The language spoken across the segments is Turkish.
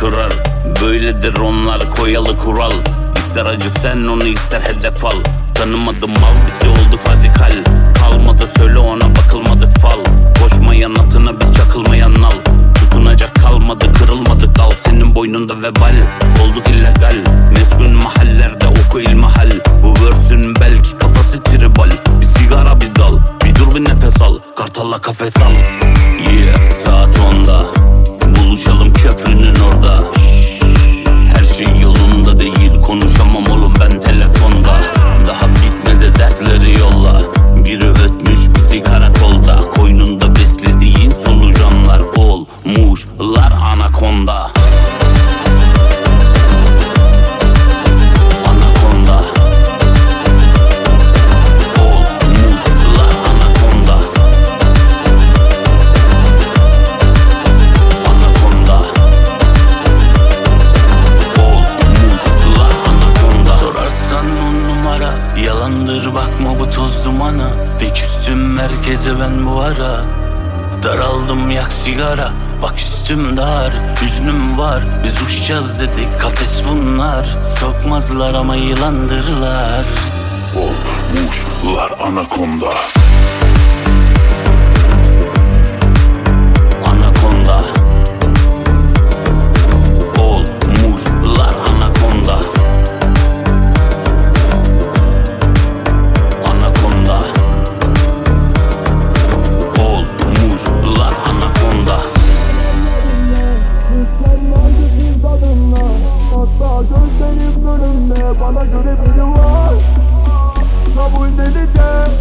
kırar. Böyledir onlar koyalı kural. İster acı sen onu ister hedef al. Tanımadım mal bizi olduk radikal. Kalmadı söyle ona bakılmadık fal. Koşmayan atına biz çakılmayan nal. Tutunacak kalmadı kırılmadık dal. Senin boynunda vebal olduk illegal. Meskun mahallerde oku ilmihal. Bu versin belki kafası tribal. Bir sigara bir dal, bir dur bir nefes al. Kartalla kafes al. Yeah, saat 10'da buluşalım köprünün orada. Her şey yolunda değil, konuşamam oğlum ben telefonda. Daha bitmedi dertleri yolla. Biri ötmüş bizi karakolda. Koynunda beslediğin solucanlar olmuşlar anakonda. Bakma bu toz dumana ve küstüm merkeze ben bu ara. Daraldım yak sigara, bak üstüm dar, hüznüm var. Biz uçacağız dedik kafes bunlar. Sokmazlar ama yılandırlar. Olmuşlar anakonda. Bana göre biri var, kabul edecek.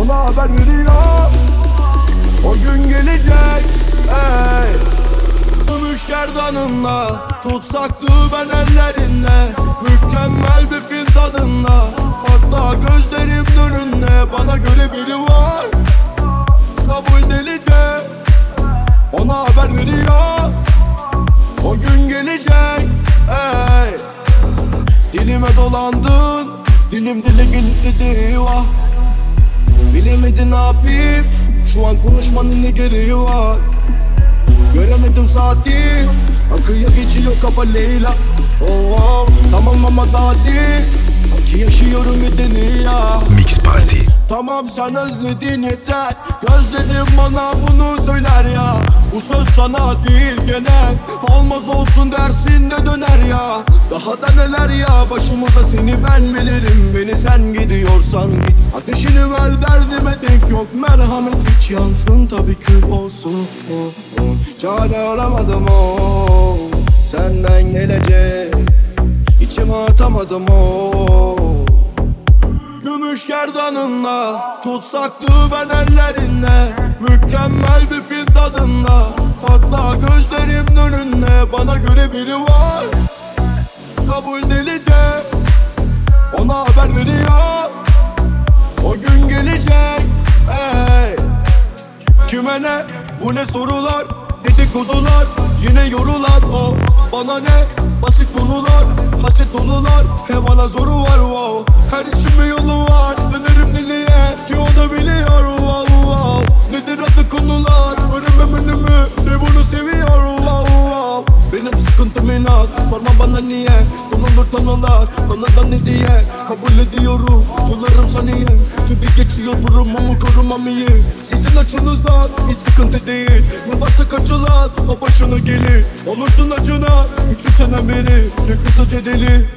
Ona haber veriyor, o gün gelecek. Ey tutmuş gerdanınla, tutsaktı ben ellerinle. Mükemmel bir fil tadında, hatta gözlerim önünde. Bana göre biri var, kabul edecek. Ona haber veriyor, o gün gelecek. Ey dilime dolandın, dilim dile geldi vah. Bilemedin ne yapayım, şu an konuşmanın ne gereği var. Göremedim saati, akıya geçiyor kafa Leyla. Oh, tamam ama daha değil, sanki yaşıyorum edeni ya. Mix Party. Tamam sen özledin yeter, gözlerim bana bunu söyler ya. Bu söz sana değil genel, olmaz olsun dersin de döner ya. Daha da neler ya, başımıza seni ben bilirim. Beni sen gidiyorsan git, ateşini ver derdime denk yok. Merhamet hiç yansın tabii ki olsun oh, oh. Çare aramadım oh, senden gelecek. İçime atamadım oh. Gümüş gerdanınla, tutsaktı ben ellerinle. Mükemmel bir fil tadında, hatta gözlerim önünde. Bana göre biri var, kabul delice. Ona haber veriyor, o gün gelecek. Ey kime ne, bu ne sorular, dedikodular, yine yorular o. Bana ne, basit konular, haset dolular. He bana zoru var wow. Her işime yolu var, dönerim deliye ki o da biliyor wow wow. Nedir adı konular, önümü önümü de bunu seviyor wow wow. Benim sıkıntım inat, sorma bana niye. Donulur tanılar, bana da ne diye. Kabul ediyorum, dolarım saniye. Çünkü geçiyor durumumu korumam iyi. Sizin açınızdan hiç sıkıntı değil. Ne varsa kaçılan, o başına gelir. Olursun acına, 3 sene beri ne kısaca deli.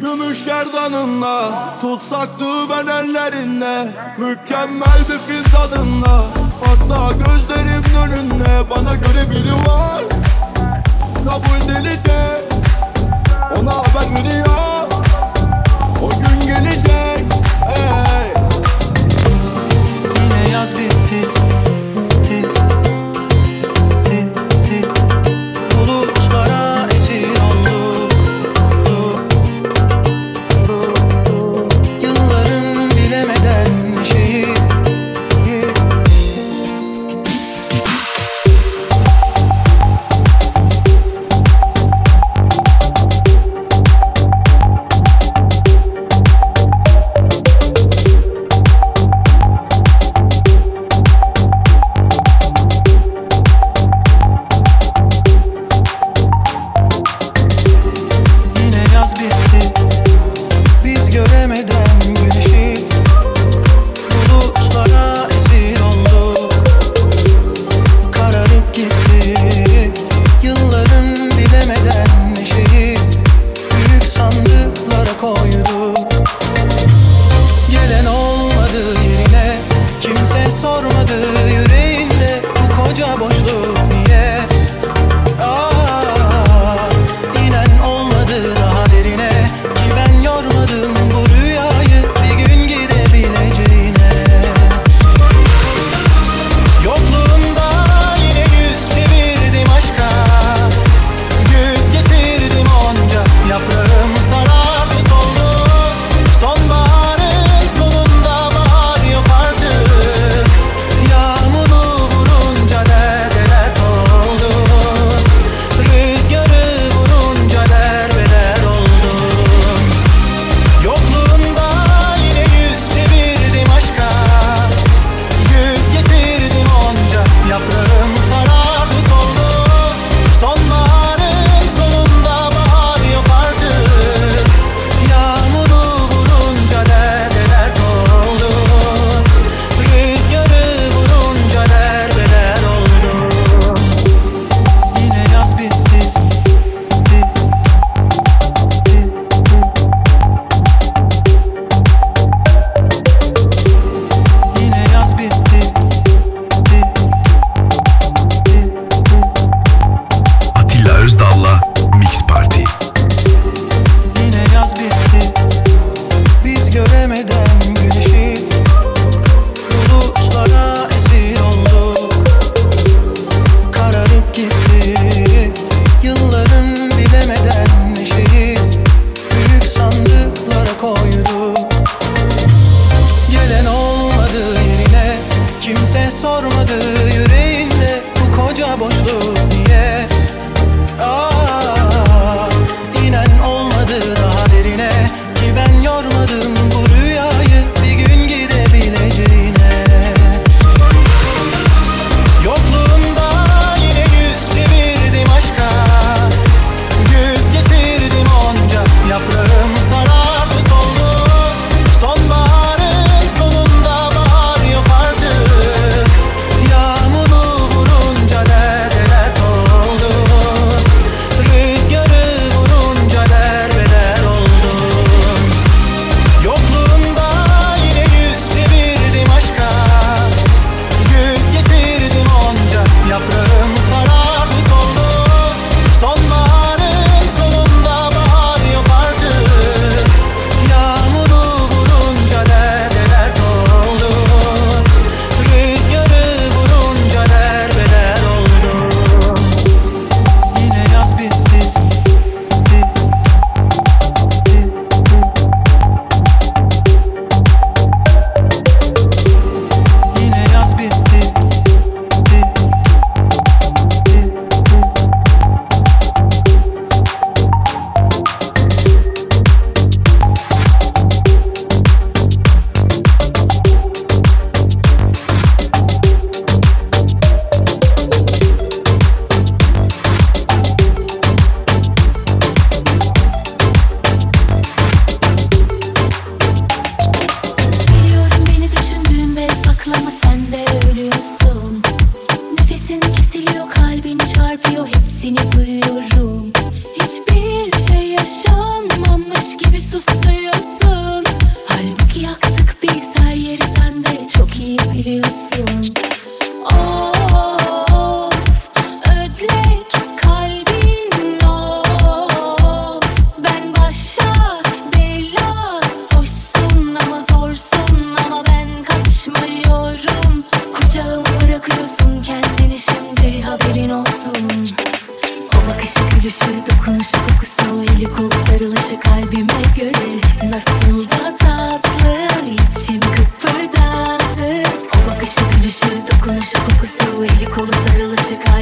Gümüş gerdanınla, tutsaktı ben ellerinde. Mükemmel bir fil tadında, hatta gözlerim önünde. Bana göre biri var, kabul delice. Ona haber veriyor, o gün gelecek. Ey yine yaz bitti,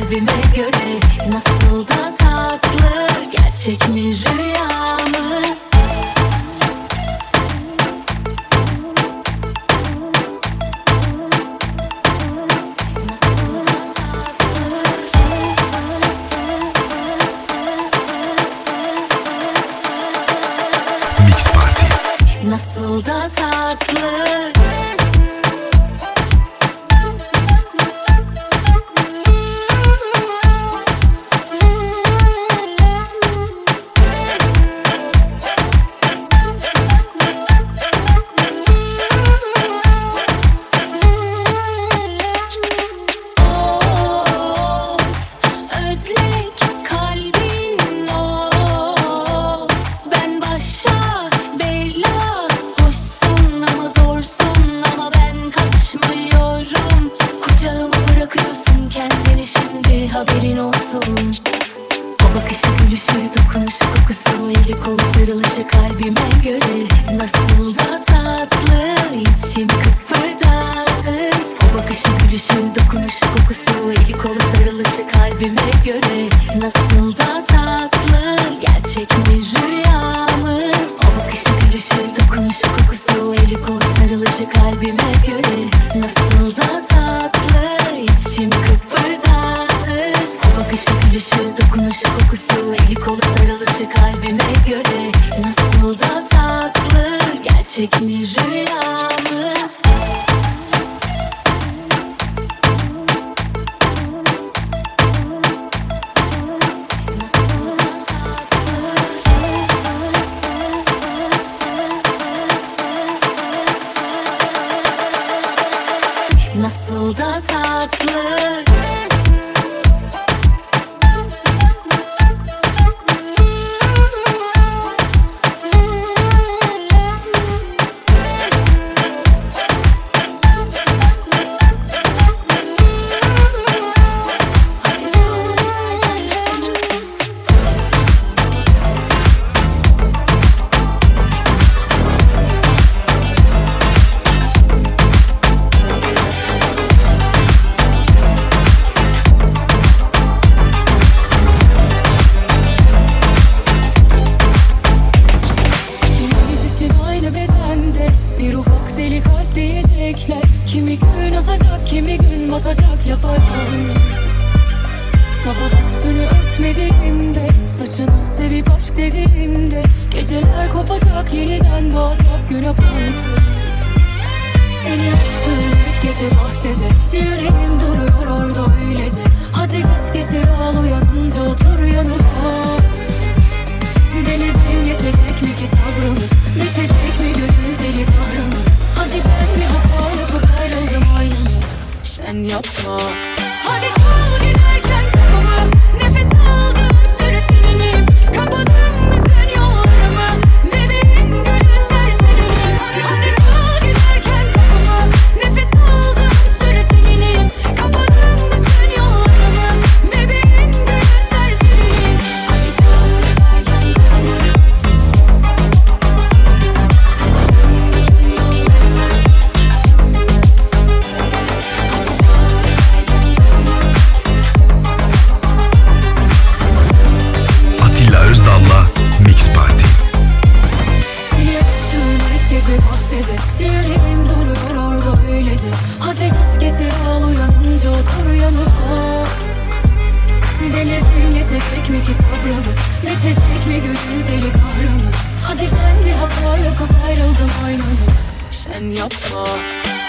kalbime göre. Nasıl da tatlı, gerçek mi rüya mı? Nasıl da tatlı. Haberin olsun. O bakışı, gülüşü, dokunuşu, kokusu, eli kolu sarılışı kalbime göre. Nasıl da tatlı, içim kıpırdadı. O bakışı, gülüşü, dokunuşu, kokusu, eli kolu sarılışı kalbime göre. Nasıl da tatlı, gerçek mi rüya mı? O bakışı, gülüşü, dokunuşu, kokusu, eli kolu sarılışı kalbime göre. Nasıl da tatlı, içim kıpırdadı. Bakışı, gülüşü, dokunuşu, kokusu, eli kolu sarılışı kalbime göre. Nasıl da tatlı, gerçek mi rüya mı? Nasıl da tatlı. Kimi gün atacak, kimi gün batacak yaparız. Sabah üstünü örtmediğimde, saçını sevip aşk dediğimde, geceler kopacak, yeniden doğacak gün apansız. Seni öptüğüm ilk gece bahçede, yüreğim duruyor orada öylece. Hadi git getir al, uyanınca otur yanıma. Denedim, yetecek mi ki sabrımız, bitecek mi gönül deli kahramız? Hadi ben bir hata yapıp ayrıldım aynını, sen yapma. Hadi çal giderken kapımı, nefes aldığın sürüsününüm. Kapadım bütün yollarımı, bebeğin gönül serserinim. Hadi çal giderken kapımı, nefes aldığın sürüsününüm. Kapadım bütün yollarımı, bebeğin gönül serserinim. Hadi çal giderken kapımı, kapadım bütün yollarımı. Yüreğim duruyor orada öylece. Hadi git getir al, uyanınca otur yanıma. Denedim, yetecek mi ki sabrımız, bitecek mi gönül deli kahramız? Hadi ben bir hata yapıp ayrıldım aynanı, sen yapma.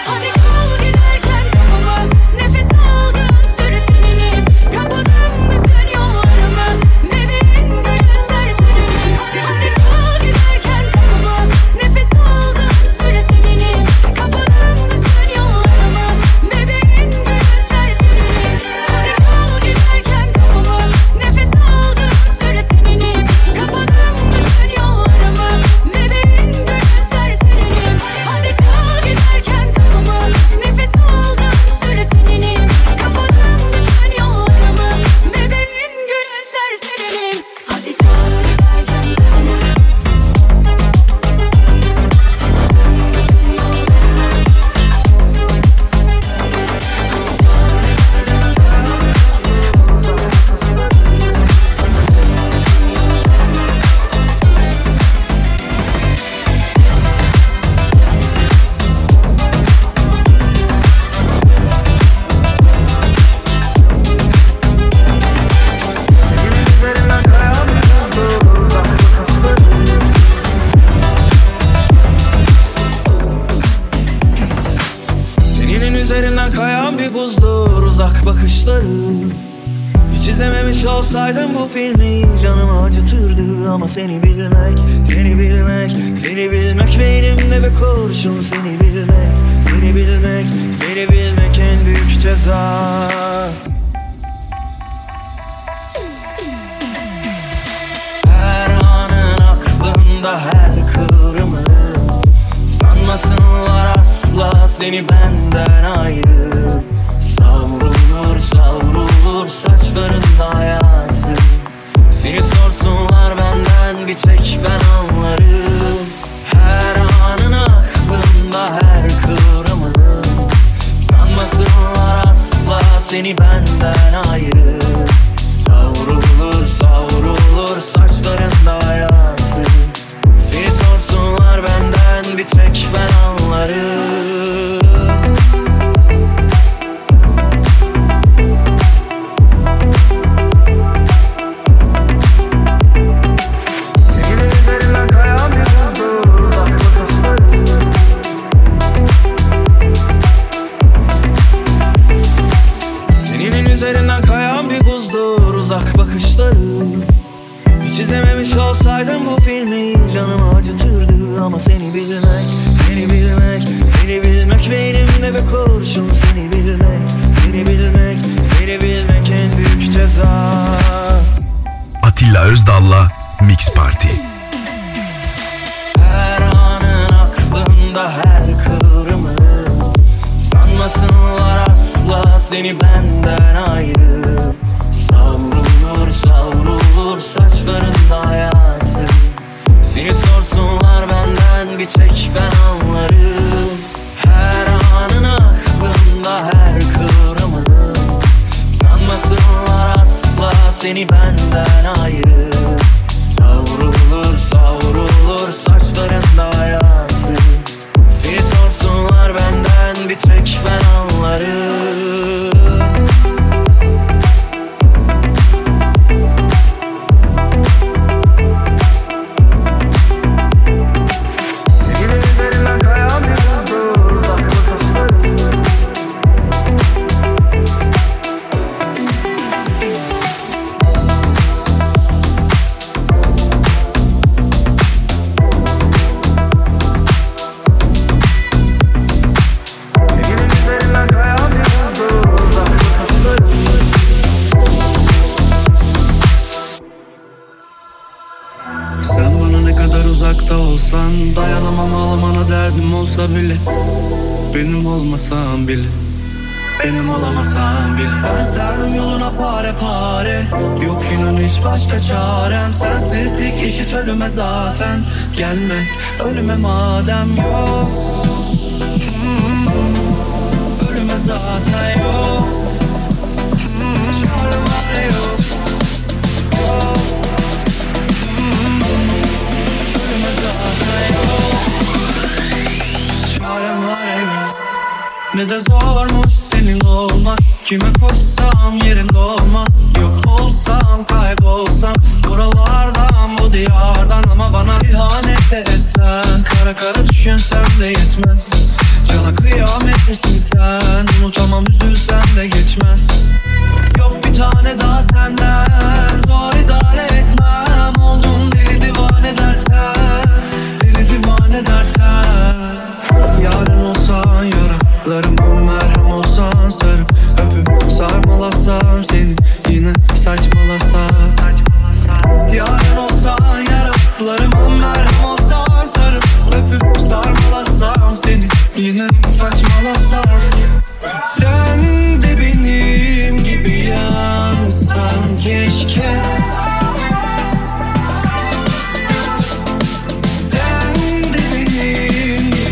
Hadi kal giderken kapımı, nefes aldığın sürüsününüm. Kapadım bütün yollarımı, bebeğin gönül serserinim. Hadi kal giderken kapımı, nefes aldığın sürüsününüm. Kapadım bütün yollarımı, bebeğin gönül serserinim. Hadi kal giderken kapımı, nefes aldığın sürüsününüm. Kapadım bütün yollarımı, bebeğin gönül serserinim. Hadi kal giderken kapımı, nefes gibi buzdur uzak bakışların. Hiç izlememiş olsaydım bu filmi canımı acıtırdı. Ama seni bilmek, seni bilmek, seni bilmek beynimde bir kurşun. Seni bilmek, seni bilmek, seni bilmek en büyük ceza. Her anın aklımda her kıvrımı, sanmasınlar asla seni benden ayrı. Savrulur savrulur saçlarında hayatım, seni sorsunlar benden bir tek ben anlarım. Her anın aklımda her kıvrımı, sanmasınlar asla seni benden ayrı. Savrulur savrulur saçlarında hayatım, seni sorsunlar benden bir tek ben anlarım. Üzerinden kayan bir buzdur uzak bakışların. Hiç izlememiş olsaydım bu filmi canımı acıtırdı. Ama seni bilmek, seni bilmek, seni bilmek beynimde bir kurşun. Seni bilmek, seni bilmek, seni bilmek en büyük ceza. Atilla Özdal'la Mix Party. Her anın aklımda her kıvrımı, sanmasınlar asla seni benden ayrı. Savrulur savrulur saçlarında hayatım, seni sorsunlar benden bir tek ben anlarım. Her anın aklımda her kıvrımı, sanmasınlar asla seni benden ayrı. Savrulur savrulur saçlarında hayatım, seni sorsunlar benden bir tek ben anlarım. Dayanamam ağlamana, derdim olsa bile. Benim olmasam bile, benim olamasam bile. Özlerdim yoluna pare pare, yok inan hiç başka çarem. Sensizlik eşit ölüme zaten, gelme ölüme madem yok. Ölüme zaten yok. Çarem var yok. Ne de zormuş senin olmak, kime koşsam yerinde olmaz. Yok olsam kaybolsam buralardan bu diyardan. Ama bana ihanet de etsen, kara kara düşünsem de yetmez. Cana kıyametmişsin sen, unutamam üzülsem de geçmez. Yok bir tane daha senden, zor idare etmem. Oldum deli divane dersen, deli divane dersen. Yarın olsan yaram, larıma merhem olsan sarım. Öpüp sarmalasam seni, yine saçmalasak. Yarın olsan yaram, larıma merhem olsan sarım. Öpüp sarmalasam seni, yine saçmalasak. Sen de benim gibi yansan keşke. Sen de benim gibi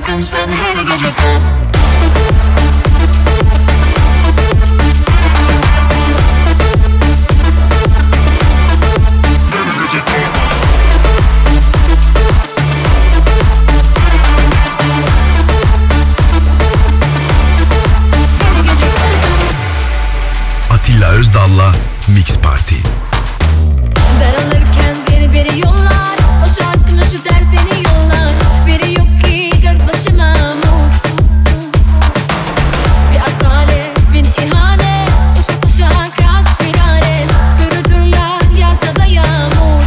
sakın sen her gece kal. Özdal'la Mix Party. Daralırken biri yollar, o şarkının şu dersini yollar. Biri yok ki dört başıma bir asalet, bin ihanet, koşu kuşağa kaç firare. Kurudurlar yağsa da yağmur.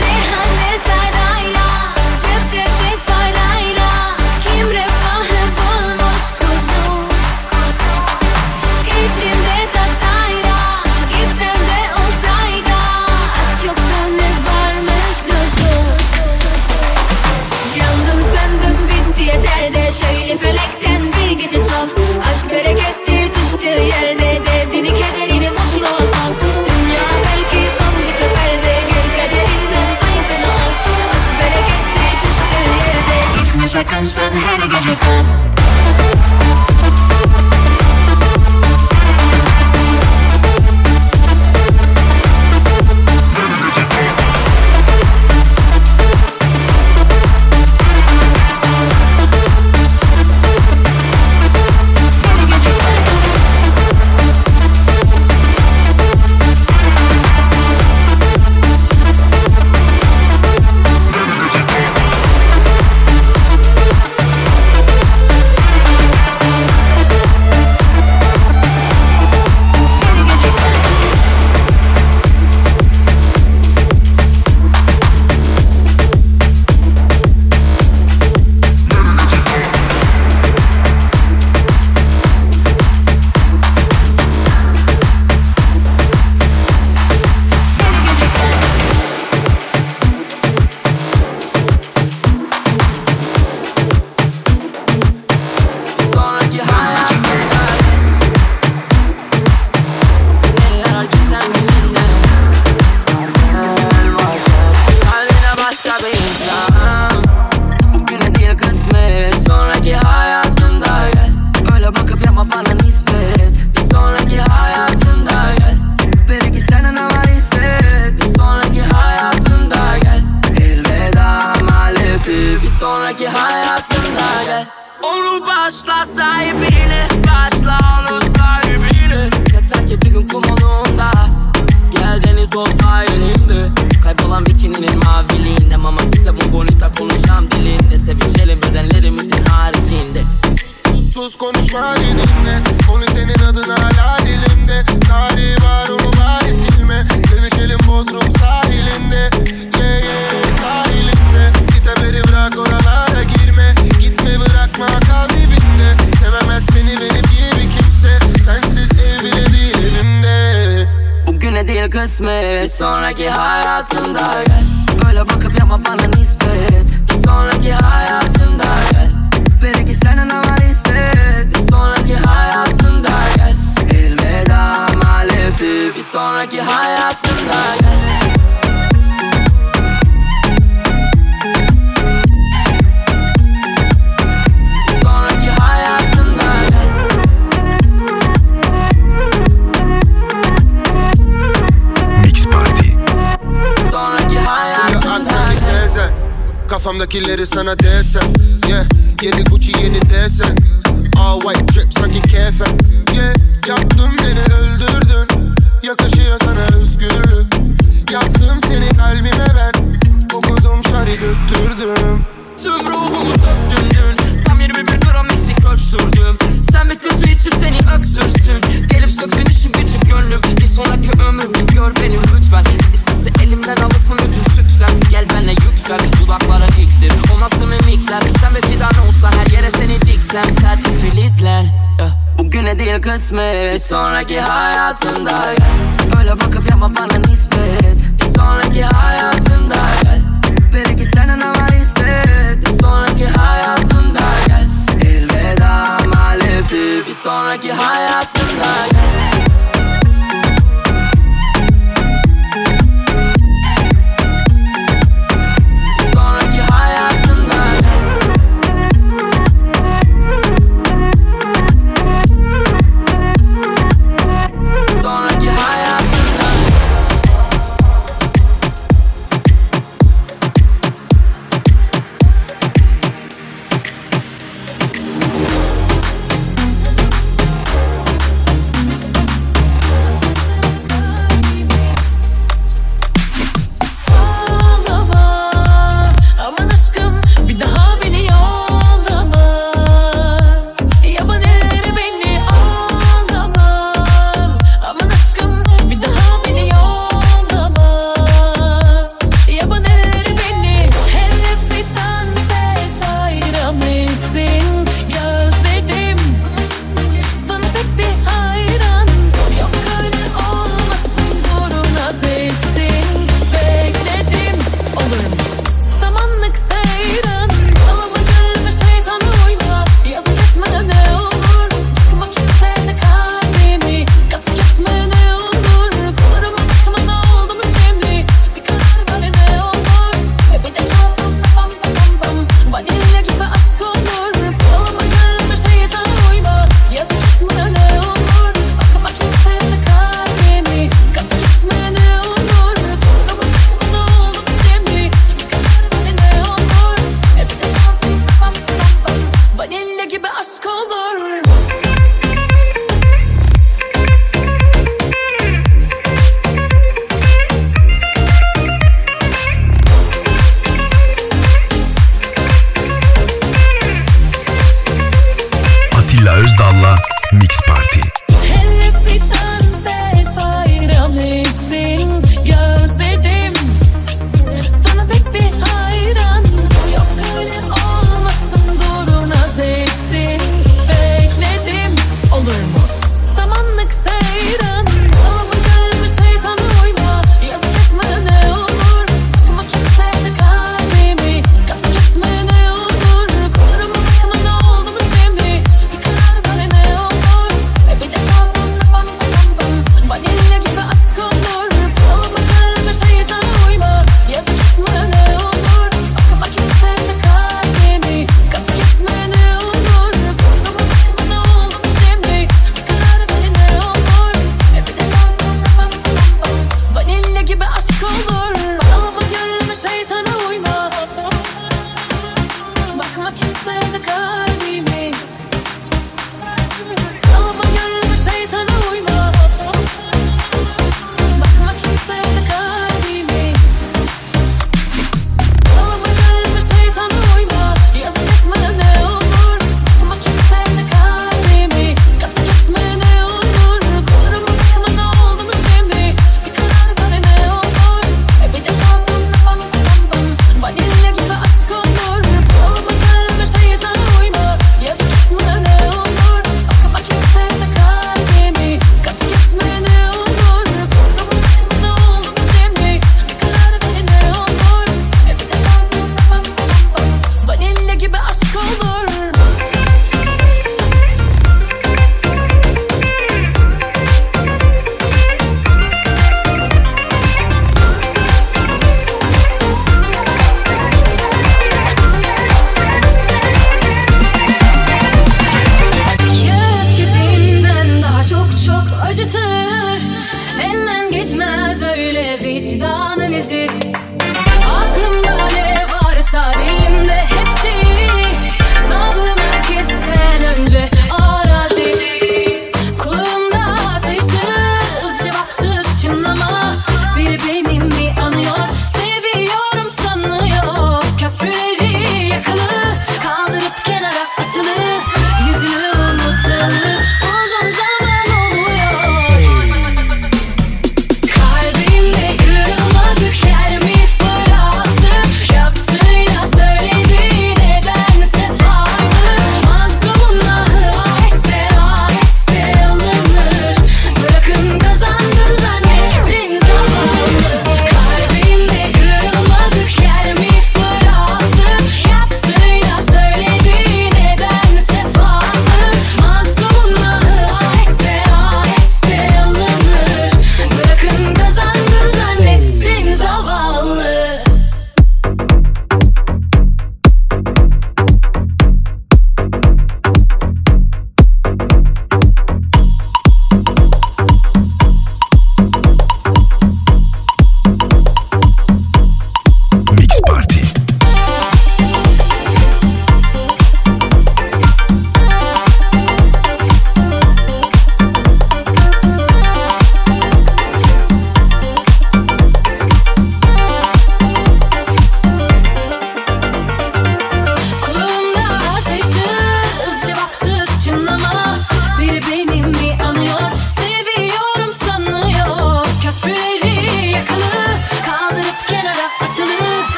Lehane sarayla, cepte parayla, kim refahı bulmuş kuzum için. Şöyle felekten bir gece çal, aşk berekettir düştüğü yerde, derdini kederini boşluğa sal. Dünya belki son bir seferde, gül kaderinden sayfını al. Aşk berekettir düştüğü yerde, gitme sakın sen her gece kal. Bir sonraki hayatımda gel, öyle bakıp yapma bana nispet. Bir sonraki hayatımda gel, belki senden ama istek. Bir sonraki hayatımda gel, elveda maalesef. Bir sonraki hayatımda gel. Kafamdakileri sana desem, yeah. Yeni Gucci yeni desen, all white drip sanki kefen, yeah. Yaptın beni öldürdün, yakışıyor sana özgürlük. Yazdım seni kalbime ben, okudum şari döktürdüm. Tüm ruhumu döktün dün, tam 21 gram eksik ölçtürdüm. Sen bitki su içip seni öksürsün, gelip söksün içim küçük gönlüm. Bir sonraki ömrümü gör beni lütfen, İsterse elimden alasın bütün süksem. Gel benle yüksel, dudakların iksir, o nasıl mimikler. Sen bir fidan olsa her yere seni diksem, sert bir filizler. Bugüne değil kısmet, bir sonraki hayatımda gel, öyle bakıp yapma bana nispet. Bir sonraki hayatımda gel, belki senden ama istek. Bir sonraki hayatımda gel, elveda maalesef. Bir sonraki hayatımda gel.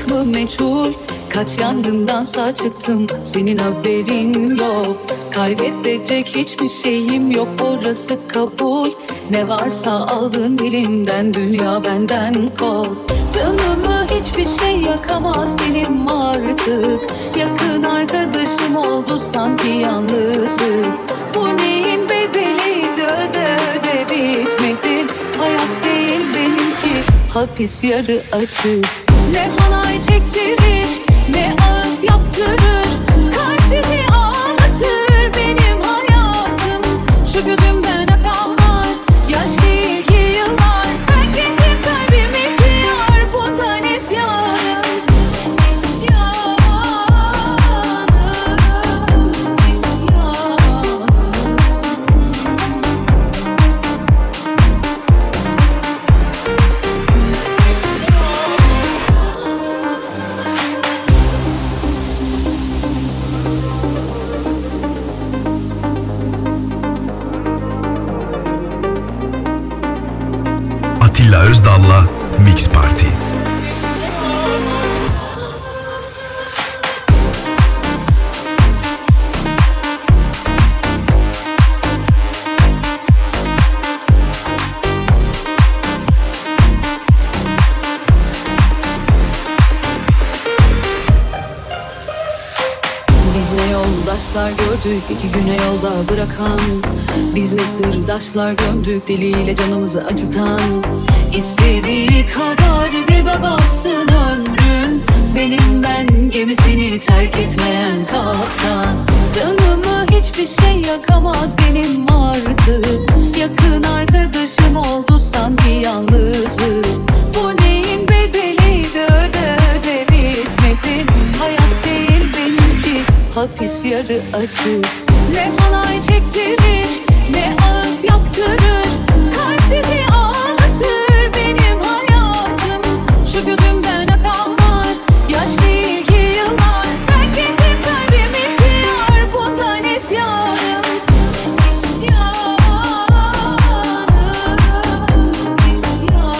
Yandık mı meçhul? Kaç yangından sağ çıktım, senin haberin yok. Kaybedecek hiçbir şeyim yok, orası kabul. Ne varsa aldın elimden, dünya benden kop. Canımı hiçbir şey yakamaz benim artık. Yakın arkadaşım oldu sanki yalnızlık. Bu neyin bedeliydi, öde öde bitmekti. Hayat değil benimki, hapis yarı açık. Ne halay çektirir, ne ağıt yaptırır, kalp sizi ağlatır benim hayatım. Şu gözümden akanlar, yaş değil ki yıllar. Ben kendim kalbim ihtiyar, bundan isyanım, isyanım, Atilla Özdal'la Mix Party. Gördük iki güne yolda bırakan, biz ne sırdaşlar gömdük, diliyle canımızı acıtan. İstediği kadar dibe batsın ömrüm, benim ben gemisini terk etmeyen kaptan. Canımı hiçbir şey yakamaz benim artık. Yakın arkadaşım oldu sanki yalnızlık. Bu neyin bedeliydi, öde öde bitmekti. Hayat değil benimki, hapis yarı açık. Ne halay çektirir, ne ağıt yaptırır, kalp sizi ağlatır benim hayatım. Şu gözümden akanlar, yaş değil ki yıllar. Ben kendim kalbim ihtiyar, bundan isyanım, isyanım, isyanım.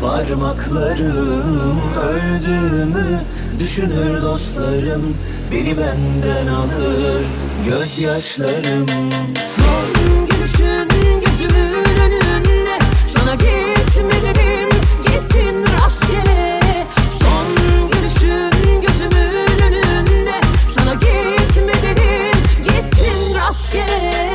Parmaklarım öldüğümü düşünür dostlarım, beni benden alır gözyaşlarım. Son gülüşün gözümün önünde, sana gitme dedim, gittin rastgele. Son gülüşün gözümün önünde, sana gitme dedim, gittin rastgele.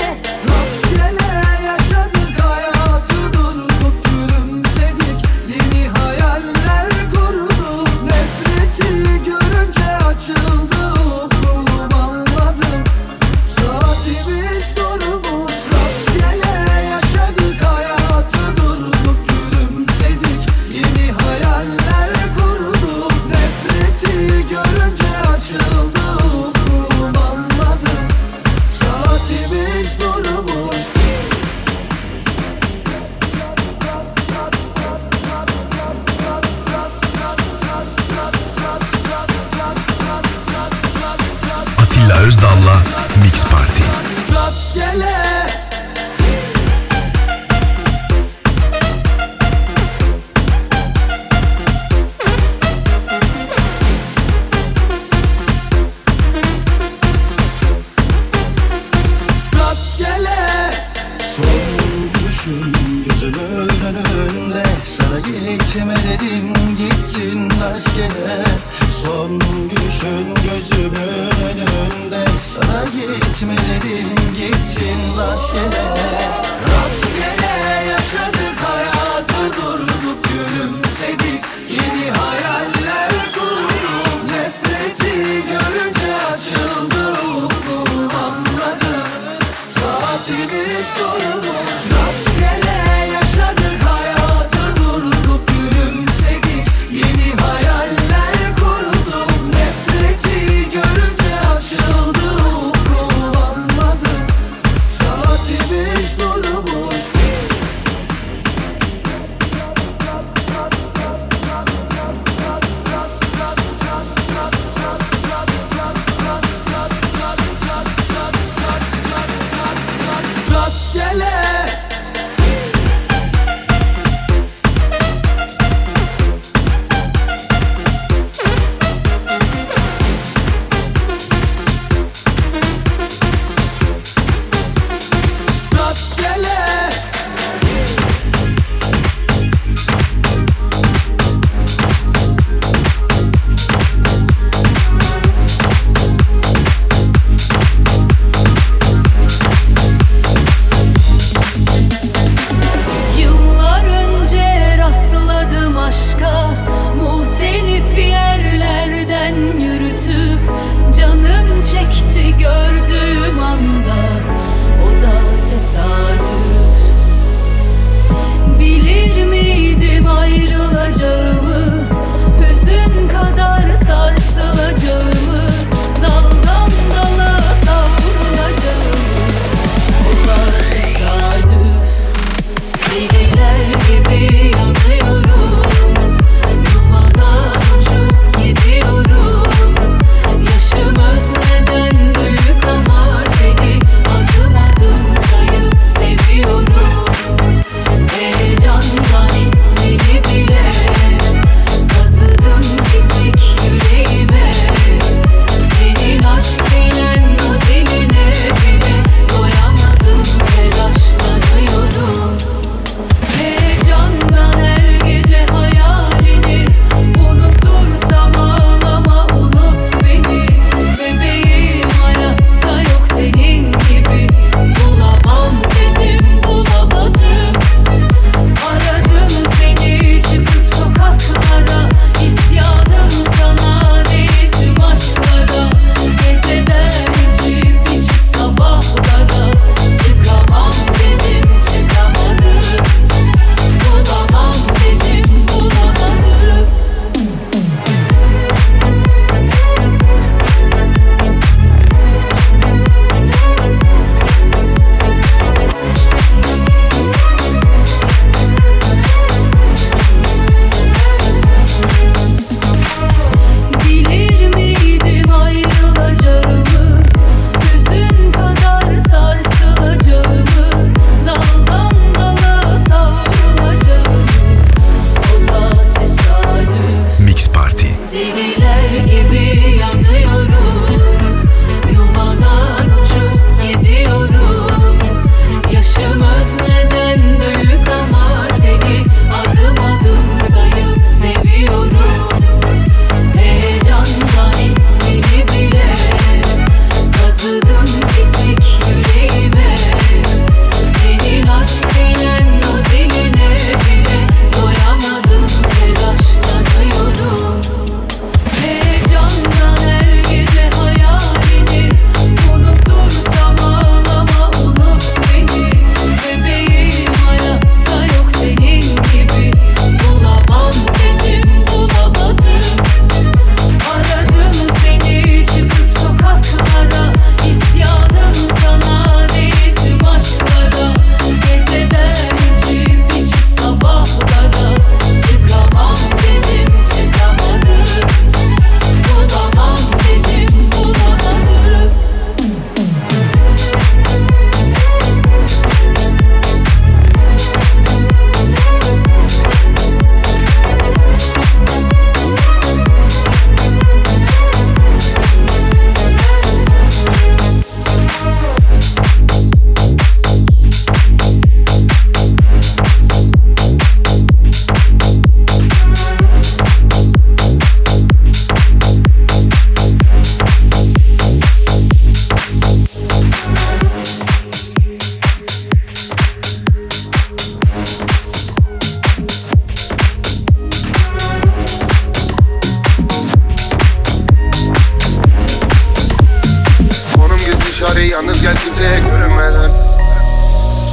yalnız gel kimseye görünmeden.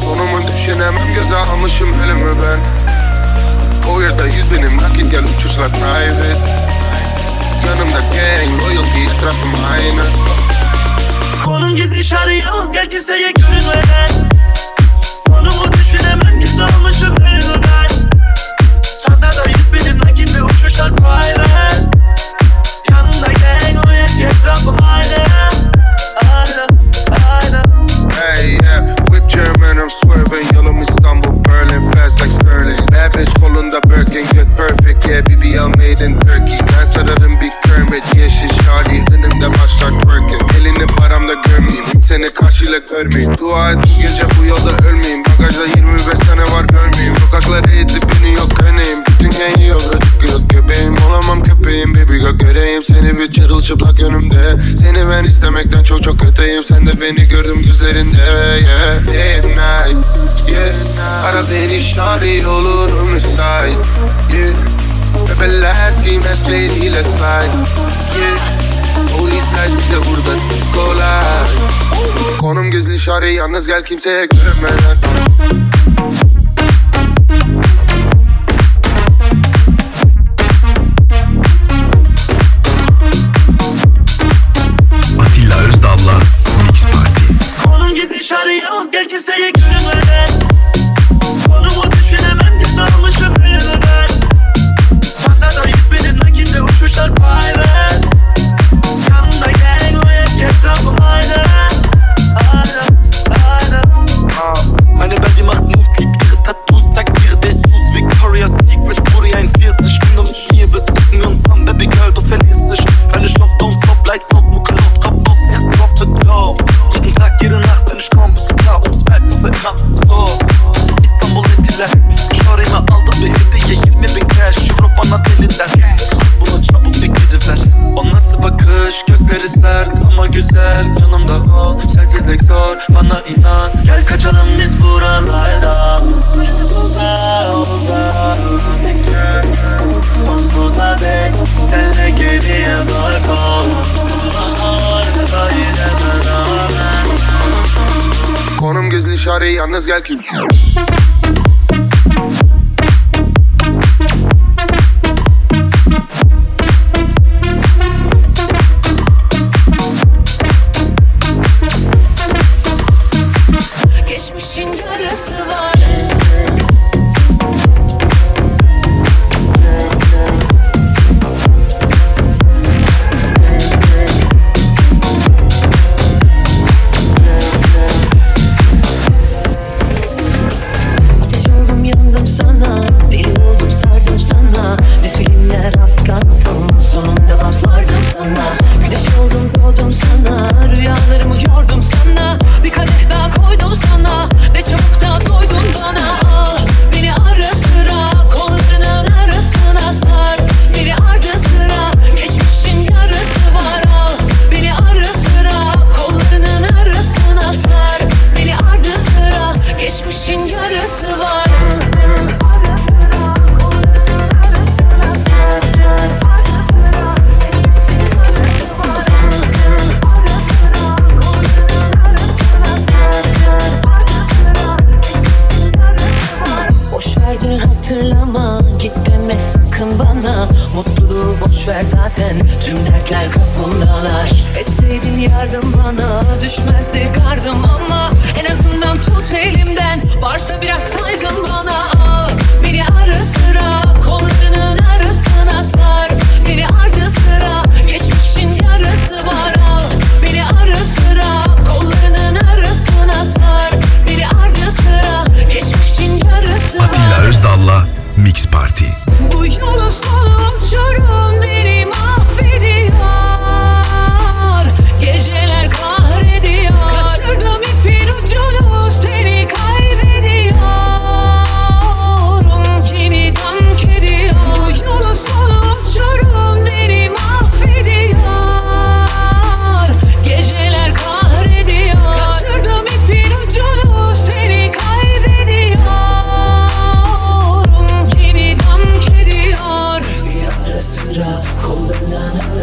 Sonumu düşünemem, göze almışım ölümü ben. O yerde 100.000'im nakit, gel uçuşla private. Yanımda gang, loyalty, etrafım aynı. Konum gizli şarı, yalnız gel kimseye görünmeden. Sonumu düşünemem, göze almışım ölümü ben. Çantada 100.000'im nakit ve uçuşlar private. Yanımda gang, loyalty, etrafım aynı. Görmeyin, dua et bu gece bu yolda ölmeyeyim. Bagajda 25 tane var görmeyeyim. Sokakları itip beni yok öneyim. Bütün yeni yolda çıkıyor göbeğim. Olamam köpeğim baby gök göreyim. Seni bir çırılçıplak önümde. Seni ben istemekten çok çok öteyim. Sen de beni gördüm gözlerinde yeah. Late night yeah. Ara beni şari olurum müsait yeah. Bebeler skin eskleriyle slide yeah. Polisler bize burada diskolar. Konum gizli şare, yalnız gel kimseye görünmeden. Atilla Özdal'la Mix Party. Konum gizli şare, yalnız gel kimseye görünmeden. Sonumu düşünemem, güç almışım ölümden. Çantada 100.000'im nakitle uçmuşlar private. Meine Welt, die macht Moves, liebt ihre Tattoos, sagt ihre Dessous, Victoria's Secret, Booty 41, wenn du mit mir bist, gucken wir uns an, Baby Girl, du verlierst dich, eine Schlacht, don't stop, lights out, Mucke laut, Kopf auf, sie hat Drop it low, jeden Tag, jede Nacht, wenn ich komm, bist du klar, ums Bett, nur für immer, so, İstanbul etiler, şarima aldı bir hediye, 20.000 cash, euro bana deliler, bunu çabuk bir gidiver, o nasıl bakış, gözleri sert, ama güzel, yanımda ol, sensizlik zor, bana inan, gel kaçalım biz buralardan, çok uzağa uzağa, sonsuza dek, senle geriye doğru kal, sonuna arkada yine dönemem. Konum gizli şare, yalnız gel kimse.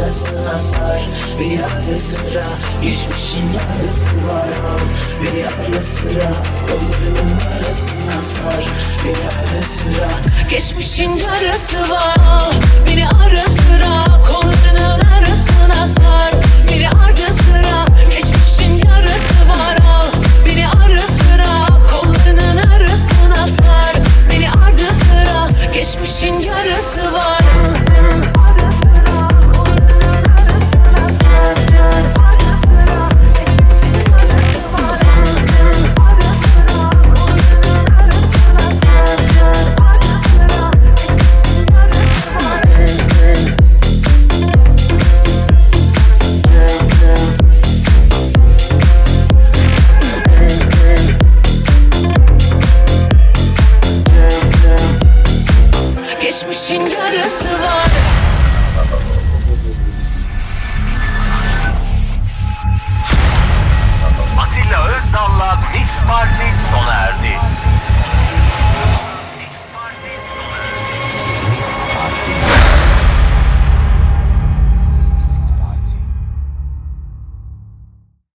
arasına sar. Bir yerde sıra, geçmişin yarısı var. Al bir yerde sıra, kollarının arasına sar. Bir yerde sıra, geçmişin yarısı var. Al beni